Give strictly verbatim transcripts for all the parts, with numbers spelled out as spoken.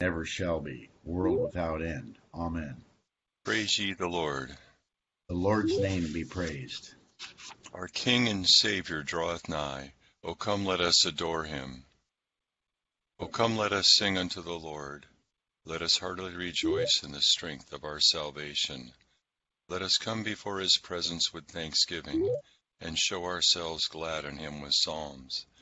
never shall be, world without end. Amen. Praise ye the Lord. The Lord's name be praised. Our King and Savior draweth nigh. O come, let us adore him. O come, let us sing unto the Lord. Let us heartily rejoice in the strength of our salvation. Let us come before his presence with thanksgiving, and show ourselves glad in him with psalms.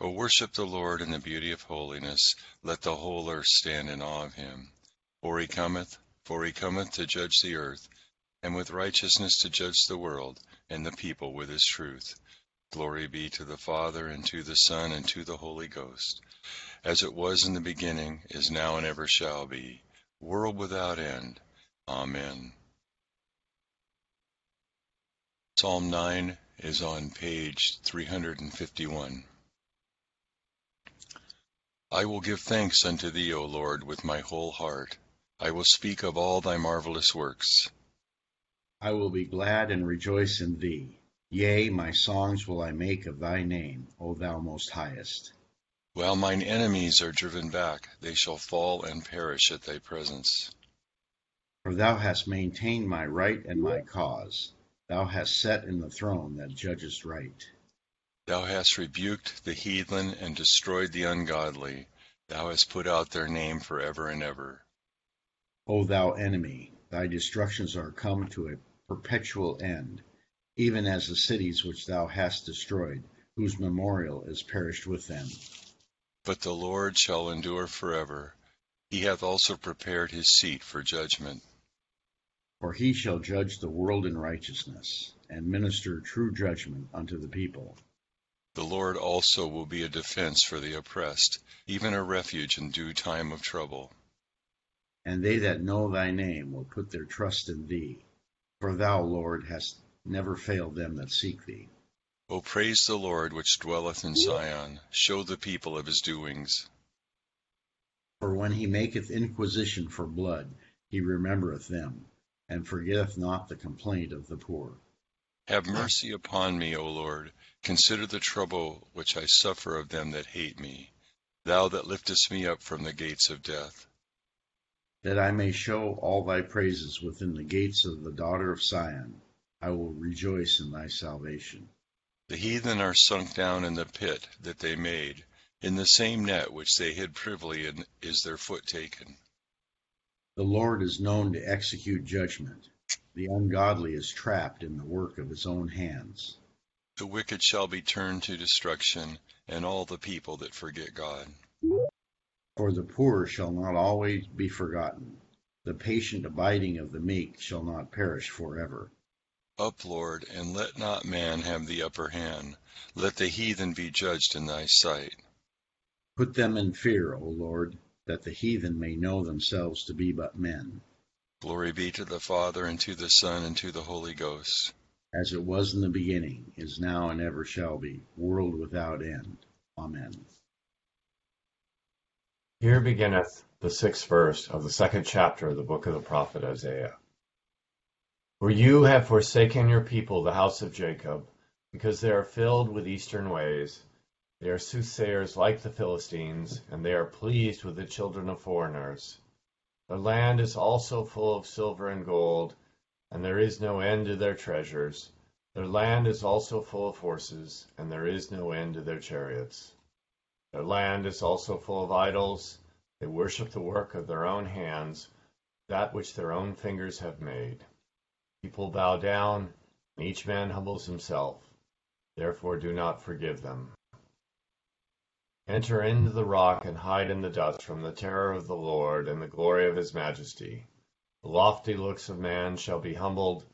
O worship the Lord in the beauty of holiness, let the whole earth stand in awe of him. For he cometh, for he cometh to judge the earth, and with righteousness to judge the world, and the people with his truth. Glory be to the Father, and to the Son, and to the Holy Ghost, as it was in the beginning, is now, and ever shall be, world without end. Amen. Psalm nine is on page three hundred fifty-one. I will give thanks unto thee, O Lord, with my whole heart. I will speak of all thy marvelous works. I will be glad and rejoice in thee. Yea, my songs will I make of thy name, O thou most highest. While mine enemies are driven back, they shall fall and perish at thy presence. For thou hast maintained my right and my cause. Thou hast set in the throne that judgest right. Thou hast rebuked the heathen and destroyed the ungodly. Thou hast put out their name forever and ever. O thou enemy, thy destructions are come to a perpetual end, even as the cities which thou hast destroyed, whose memorial is perished with them. But the Lord shall endure forever. He hath also prepared his seat for judgment. For he shall judge the world in righteousness, and minister true judgment unto the people. The Lord also will be a defense for the oppressed, even a refuge in due time of trouble. And they that know thy name will put their trust in thee, for thou, Lord, hast never failed them that seek thee. O praise the Lord which dwelleth in Zion, show the people of his doings. For when he maketh inquisition for blood, he remembereth them, and forgetteth not the complaint of the poor. Have mercy upon me, O Lord. Consider the trouble which I suffer of them that hate me, thou that liftest me up from the gates of death. That I may show all thy praises within the gates of the daughter of Sion, I will rejoice in thy salvation. The heathen are sunk down in the pit that they made, in the same net which they hid privily, and is their foot taken. The Lord is known to execute judgment. The ungodly is trapped in the work of his own hands. The wicked shall be turned to destruction, and all the people that forget God. For the poor shall not always be forgotten. The patient abiding of the meek shall not perish forever. Up, Lord, and let not man have the upper hand. Let the heathen be judged in thy sight. Put them in fear, O Lord, that the heathen may know themselves to be but men. Glory be to the Father, and to the Son, and to the Holy Ghost. As it was in the beginning, is now, and ever shall be, world without end. Amen. Here beginneth the sixth verse of the second chapter of the book of the prophet Isaiah. For you have forsaken your people, the house of Jacob, because they are filled with eastern ways. They are soothsayers like the Philistines, and they are pleased with the children of foreigners. Their land is also full of silver and gold, and there is no end to their treasures. Their land is also full of horses, and there is no end to their chariots. Their land is also full of idols. They worship the work of their own hands, that which their own fingers have made. People bow down, and each man humbles himself. Therefore do not forgive them. Enter into the rock and hide in the dust from the terror of the Lord and the glory of his majesty. The lofty looks of man shall be humbled,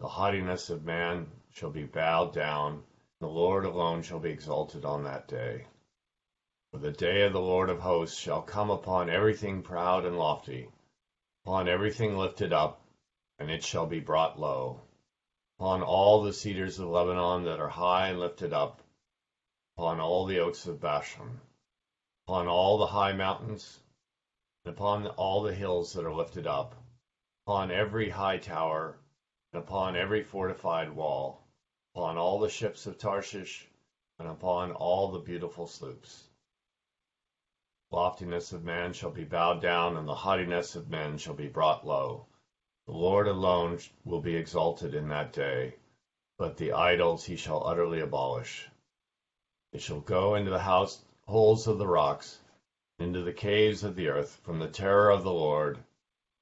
the haughtiness of man shall be bowed down, and the Lord alone shall be exalted on that day. For the day of the Lord of hosts shall come upon everything proud and lofty, upon everything lifted up, and it shall be brought low. Upon all the cedars of Lebanon that are high and lifted up, upon all the oaks of Bashan, upon all the high mountains, and upon all the hills that are lifted up, upon every high tower, and upon every fortified wall, upon all the ships of Tarshish, and upon all the beautiful sloops. The loftiness of man shall be bowed down, and the haughtiness of men shall be brought low. The Lord alone will be exalted in that day, but the idols he shall utterly abolish. They shall go into the house holes of the rocks, into the caves of the earth, from the terror of the Lord,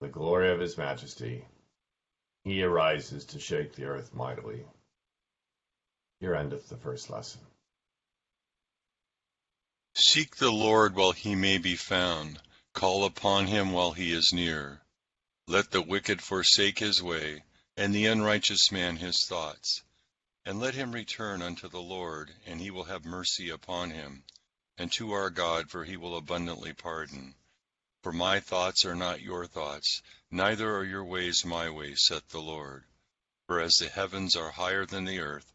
the glory of his majesty. He arises to shake the earth mightily. Here endeth the first lesson. Seek the Lord while he may be found. Call upon him while he is near. Let the wicked forsake his way, and the unrighteous man his thoughts. And let him return unto the Lord, and he will have mercy upon him, and to our God, for he will abundantly pardon. For my thoughts are not your thoughts, neither are your ways my ways, saith the Lord. For as the heavens are higher than the earth,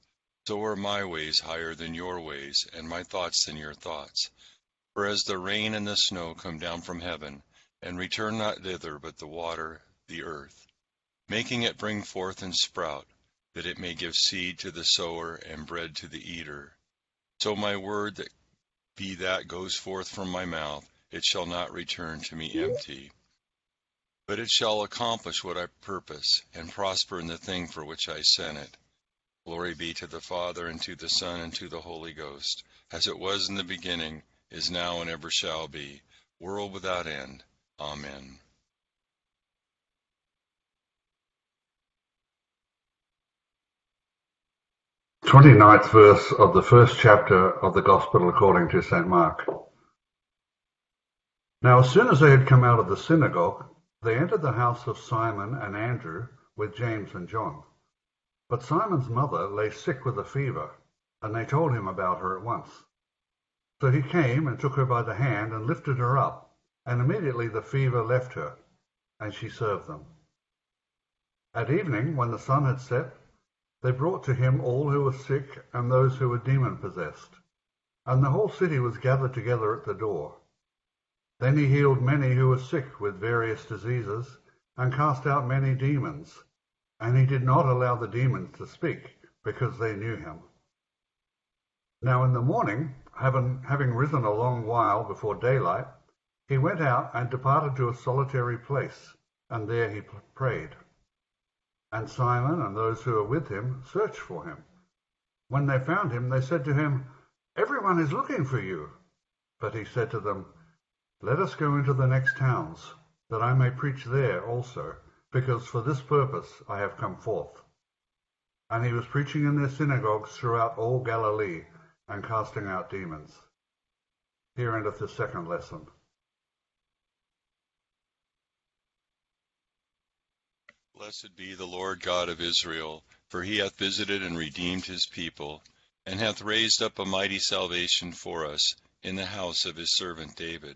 so are my ways higher than your ways, and my thoughts than your thoughts. For as the rain and the snow come down from heaven, and return not thither, but the water, the earth, making it bring forth and sprout, that it may give seed to the sower, and bread to the eater, so my word that be that goes forth from my mouth, it shall not return to me empty, but it shall accomplish what I purpose, and prosper in the thing for which I sent it. Glory be to the Father, and to the Son, and to the Holy Ghost, as it was in the beginning, is now, and ever shall be, world without end. Amen. twenty-ninth verse of the first chapter of the Gospel according to Saint Mark. Now as soon as they had come out of the synagogue, they entered the house of Simon and Andrew with James and John. But Simon's mother lay sick with a fever, and they told him about her at once. So he came and took her by the hand and lifted her up, and immediately the fever left her, and she served them. At evening, when the sun had set, they brought to him all who were sick and those who were demon-possessed, and the whole city was gathered together at the door. Then he healed many who were sick with various diseases, and cast out many demons. And he did not allow the demons to speak, because they knew him. Now in the morning, having, having risen a long while before daylight, he went out and departed to a solitary place, and there he prayed. And Simon and those who were with him searched for him. When they found him, they said to him, "Everyone is looking for you." But he said to them, "Let us go into the next towns, that I may preach there also, because for this purpose I have come forth." And he was preaching in their synagogues throughout all Galilee, and casting out demons. Here endeth the second lesson. Blessed be the Lord God of Israel, for he hath visited and redeemed his people, and hath raised up a mighty salvation for us in the house of his servant David,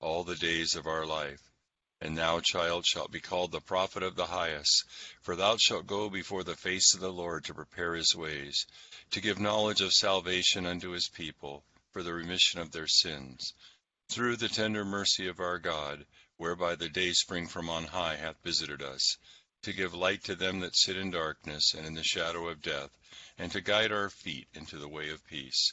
all the days of our life. And thou, child, shalt be called the prophet of the highest, for thou shalt go before the face of the Lord to prepare his ways, to give knowledge of salvation unto his people, for the remission of their sins, through the tender mercy of our God, whereby the dayspring from on high hath visited us, to give light to them that sit in darkness and in the shadow of death, and to guide our feet into the way of peace.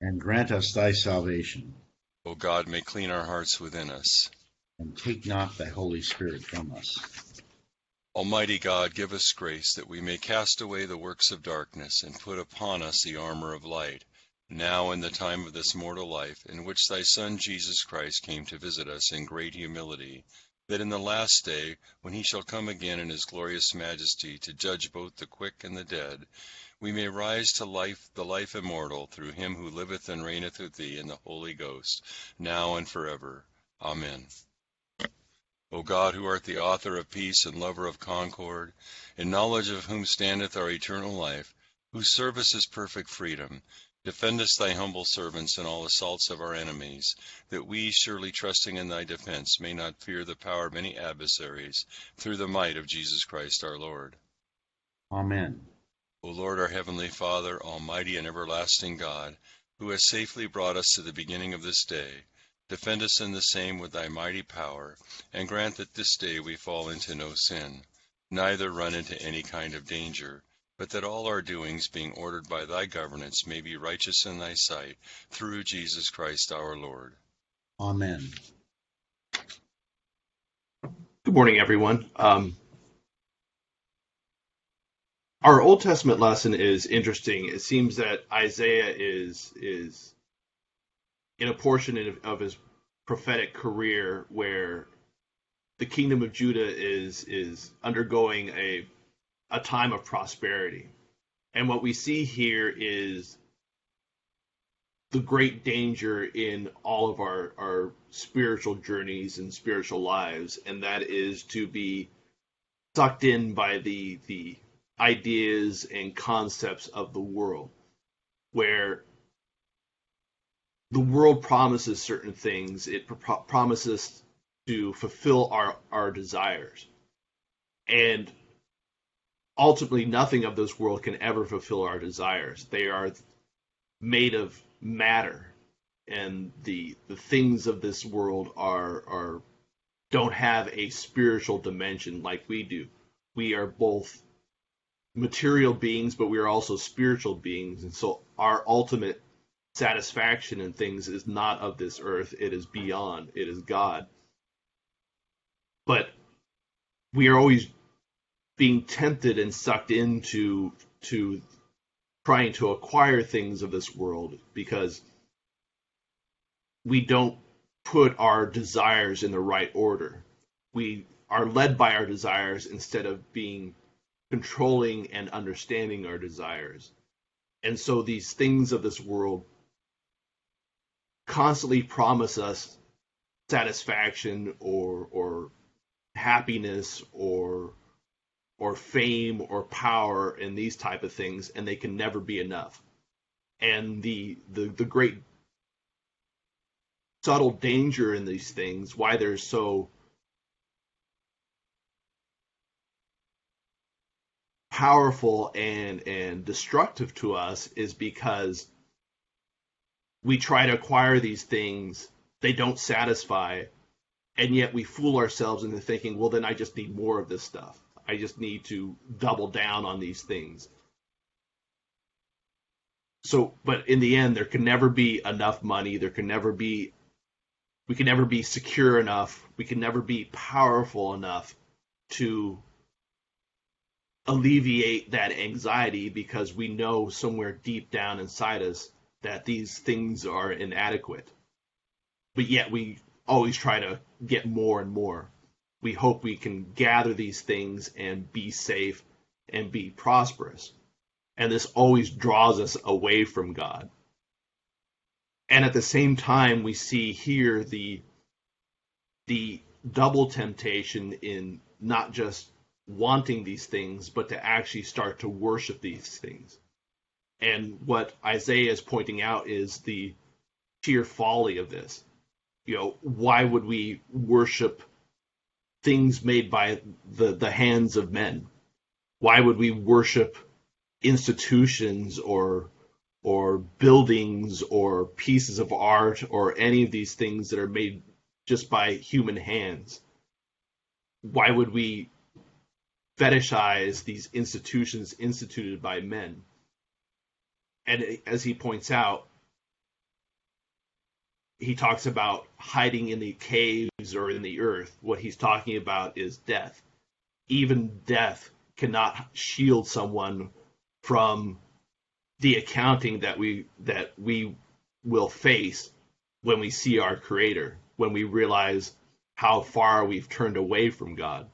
and grant us thy salvation. O God, may clean our hearts within us, and take not thy Holy Spirit from us. Almighty God, give us grace that we may cast away the works of darkness, and put upon us the armor of light, now in the time of this mortal life, in which thy Son Jesus Christ came to visit us in great humility, that in the last day, when he shall come again in his glorious majesty to judge both the quick and the dead, we may rise to life, the life immortal, through him who liveth and reigneth with thee in the Holy Ghost, now and forever. Amen. O God, who art the author of peace and lover of concord, in knowledge of whom standeth our eternal life, whose service is perfect freedom, defend us, thy humble servants, in all assaults of our enemies, that we, surely trusting in thy defense, may not fear the power of any adversaries, through the might of Jesus Christ our Lord. Amen. O Lord, our heavenly Father, almighty and everlasting God, who has safely brought us to the beginning of this day, defend us in the same with thy mighty power, and grant that this day we fall into no sin, neither run into any kind of danger, but that all our doings, being ordered by thy governance, may be righteous in thy sight, through Jesus Christ our Lord. Amen. Good morning, everyone. Um, our Old Testament lesson is interesting. It seems that Isaiah is, is in a portion of his prophetic career where the kingdom of Judah is, is undergoing a a time of prosperity. And what we see here is the great danger in all of our, our spiritual journeys and spiritual lives, and that is to be sucked in by the the ideas and concepts of the world, where the world promises certain things. It pro- promises to fulfill our, our desires. And ultimately, nothing of this world can ever fulfill our desires. They are made of matter, and the the things of this world are are don't have a spiritual dimension like we do. We are both material beings, but we are also spiritual beings, and so our ultimate satisfaction in things is not of this earth. It is beyond. It is God. But we are always being tempted and sucked into to trying to acquire things of this world, because we don't put our desires in the right order. We are led by our desires instead of being controlling and understanding our desires. And so these things of this world constantly promise us satisfaction or or happiness or or fame or power and these type of things, and they can never be enough. And the, the the great subtle danger in these things, why they're so powerful and, and destructive to us, is because we try to acquire these things, they don't satisfy, and yet we fool ourselves into thinking, well, then I just need more of this stuff. I just need to double down on these things. So, but in the end, there can never be enough money. There can never be, we can never be secure enough. We can never be powerful enough to alleviate that anxiety, because we know somewhere deep down inside us that these things are inadequate. But yet we always try to get more and more. We hope we can gather these things and be safe and be prosperous. And this always draws us away from God. And at the same time, we see here the the double temptation in not just wanting these things, but to actually start to worship these things. And what Isaiah is pointing out is the sheer folly of this. You know, why would we worship things made by the, the hands of men? Why would we worship institutions or or buildings or pieces of art or any of these things that are made just by human hands? Why would we fetishize these institutions instituted by men? And as he points out, he talks about hiding in the caves or in the earth. What he's talking about is death. Even death cannot shield someone from the accounting that we that we will face when we see our Creator, when we realize how far we've turned away from God.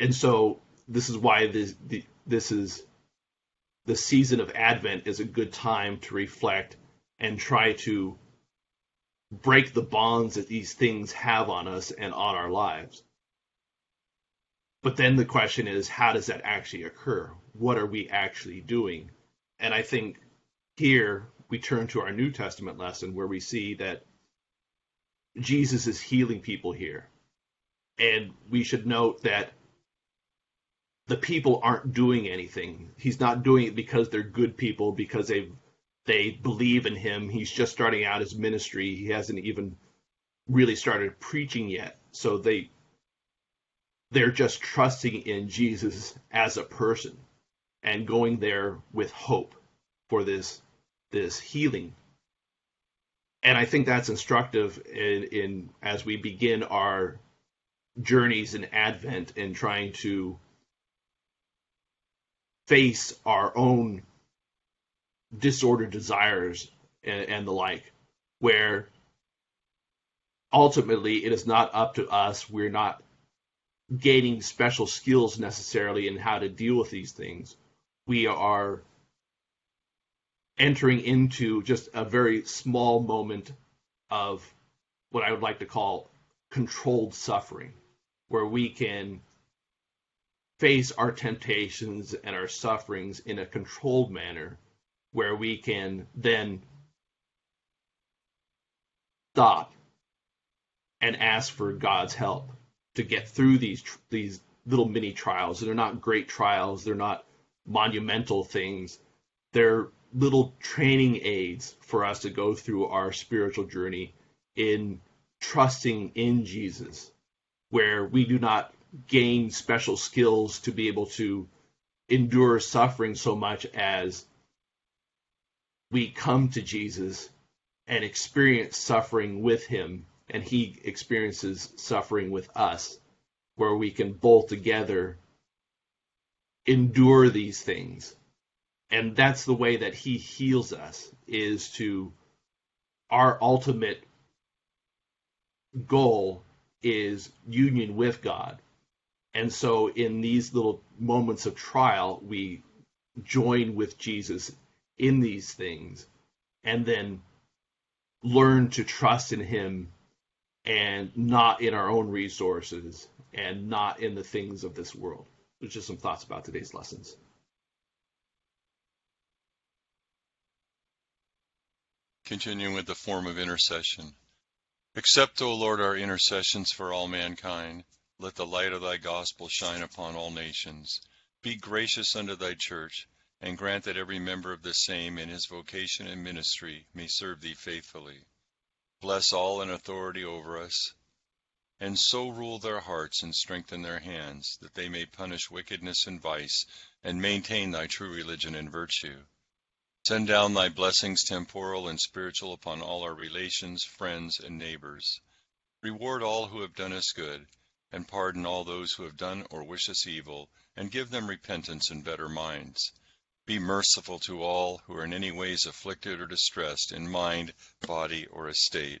And so this is why this the, this is the season of Advent is a good time to reflect and try to break the bonds that these things have on us and on our lives. But then the question is, how does that actually occur? What are we actually doing? And I think here we turn to our New Testament lesson, where we see that Jesus is healing people here. And we should note that the people aren't doing anything. He's not doing it because they're good people, because they they believe in him. He's just starting out his ministry. He hasn't even really started preaching yet. So they they're just trusting in Jesus as a person and going there with hope for this this healing. And I think that's instructive in, in as we begin our journeys in Advent and trying to face our own disordered desires and, and the like, where ultimately it is not up to us. We're not gaining special skills necessarily in how to deal with these things. We are entering into just a very small moment of what I would like to call controlled suffering, where we can face our temptations and our sufferings in a controlled manner, where we can then stop and ask for God's help to get through these these little mini trials. They're not great trials. They're not monumental things. They're little training aids for us to go through our spiritual journey in trusting in Jesus, where we do not gain special skills to be able to endure suffering so much as we come to Jesus and experience suffering with him, and he experiences suffering with us, where we can both together endure these things. And that's the way that he heals us, is to our ultimate goal is union with God. And so in these little moments of trial, we join with Jesus in these things and then learn to trust in him, and not in our own resources and not in the things of this world. So just some thoughts about today's lessons. Continuing with the form of intercession. Accept, O Lord, our intercessions for all mankind. Let the light of thy gospel shine upon all nations. Be gracious unto thy church, and grant that every member of the same in his vocation and ministry may serve thee faithfully. Bless all in authority over us, and so rule their hearts and strengthen their hands, that they may punish wickedness and vice, and maintain thy true religion and virtue. Send down thy blessings, temporal and spiritual, upon all our relations, friends, and neighbors. Reward all who have done us good, and pardon all those who have done or wish us evil, and give them repentance and better minds. Be merciful to all who are in any ways afflicted or distressed in mind, body, or estate.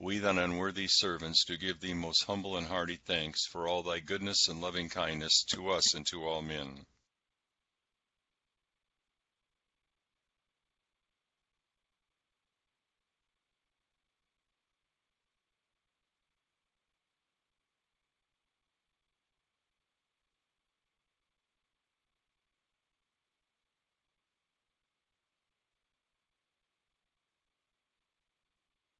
we, thine unworthy servants, do give thee most humble and hearty thanks for all thy goodness and loving kindness to us and to all men.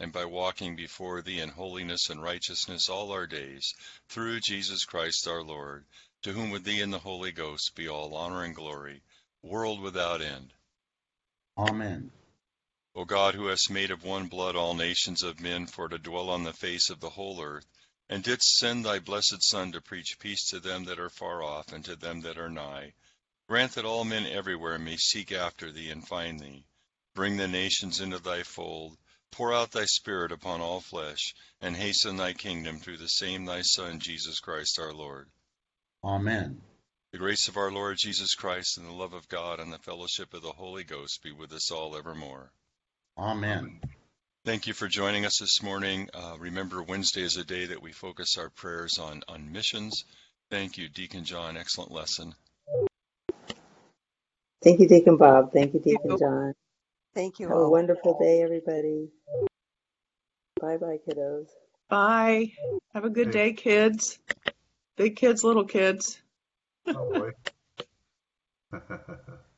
and by walking before thee in holiness and righteousness all our days, through Jesus Christ our Lord, to whom with thee and the Holy Ghost be all honor and glory, world without end. Amen. O God, who hast made of one blood all nations of men for to dwell on the face of the whole earth, and didst send thy blessed Son to preach peace to them that are far off and to them that are nigh, grant that all men everywhere may seek after thee and find thee. Bring the nations into thy fold, pour out thy Spirit upon all flesh, and hasten thy kingdom through the same thy Son, Jesus Christ our Lord. Amen. The grace of our Lord Jesus Christ and the love of God and the fellowship of the Holy Ghost be with us all evermore. Amen. Thank you for joining us this morning. Uh, remember, Wednesday is a day that we focus our prayers on, on missions. Thank you, Deacon John. Excellent lesson. Thank you, Deacon Bob. Thank you, Deacon John. Thank you. Have all. A wonderful day, everybody. Bye-bye, kiddos. Bye. Have a good day, kids. Big kids, little kids. Oh, boy.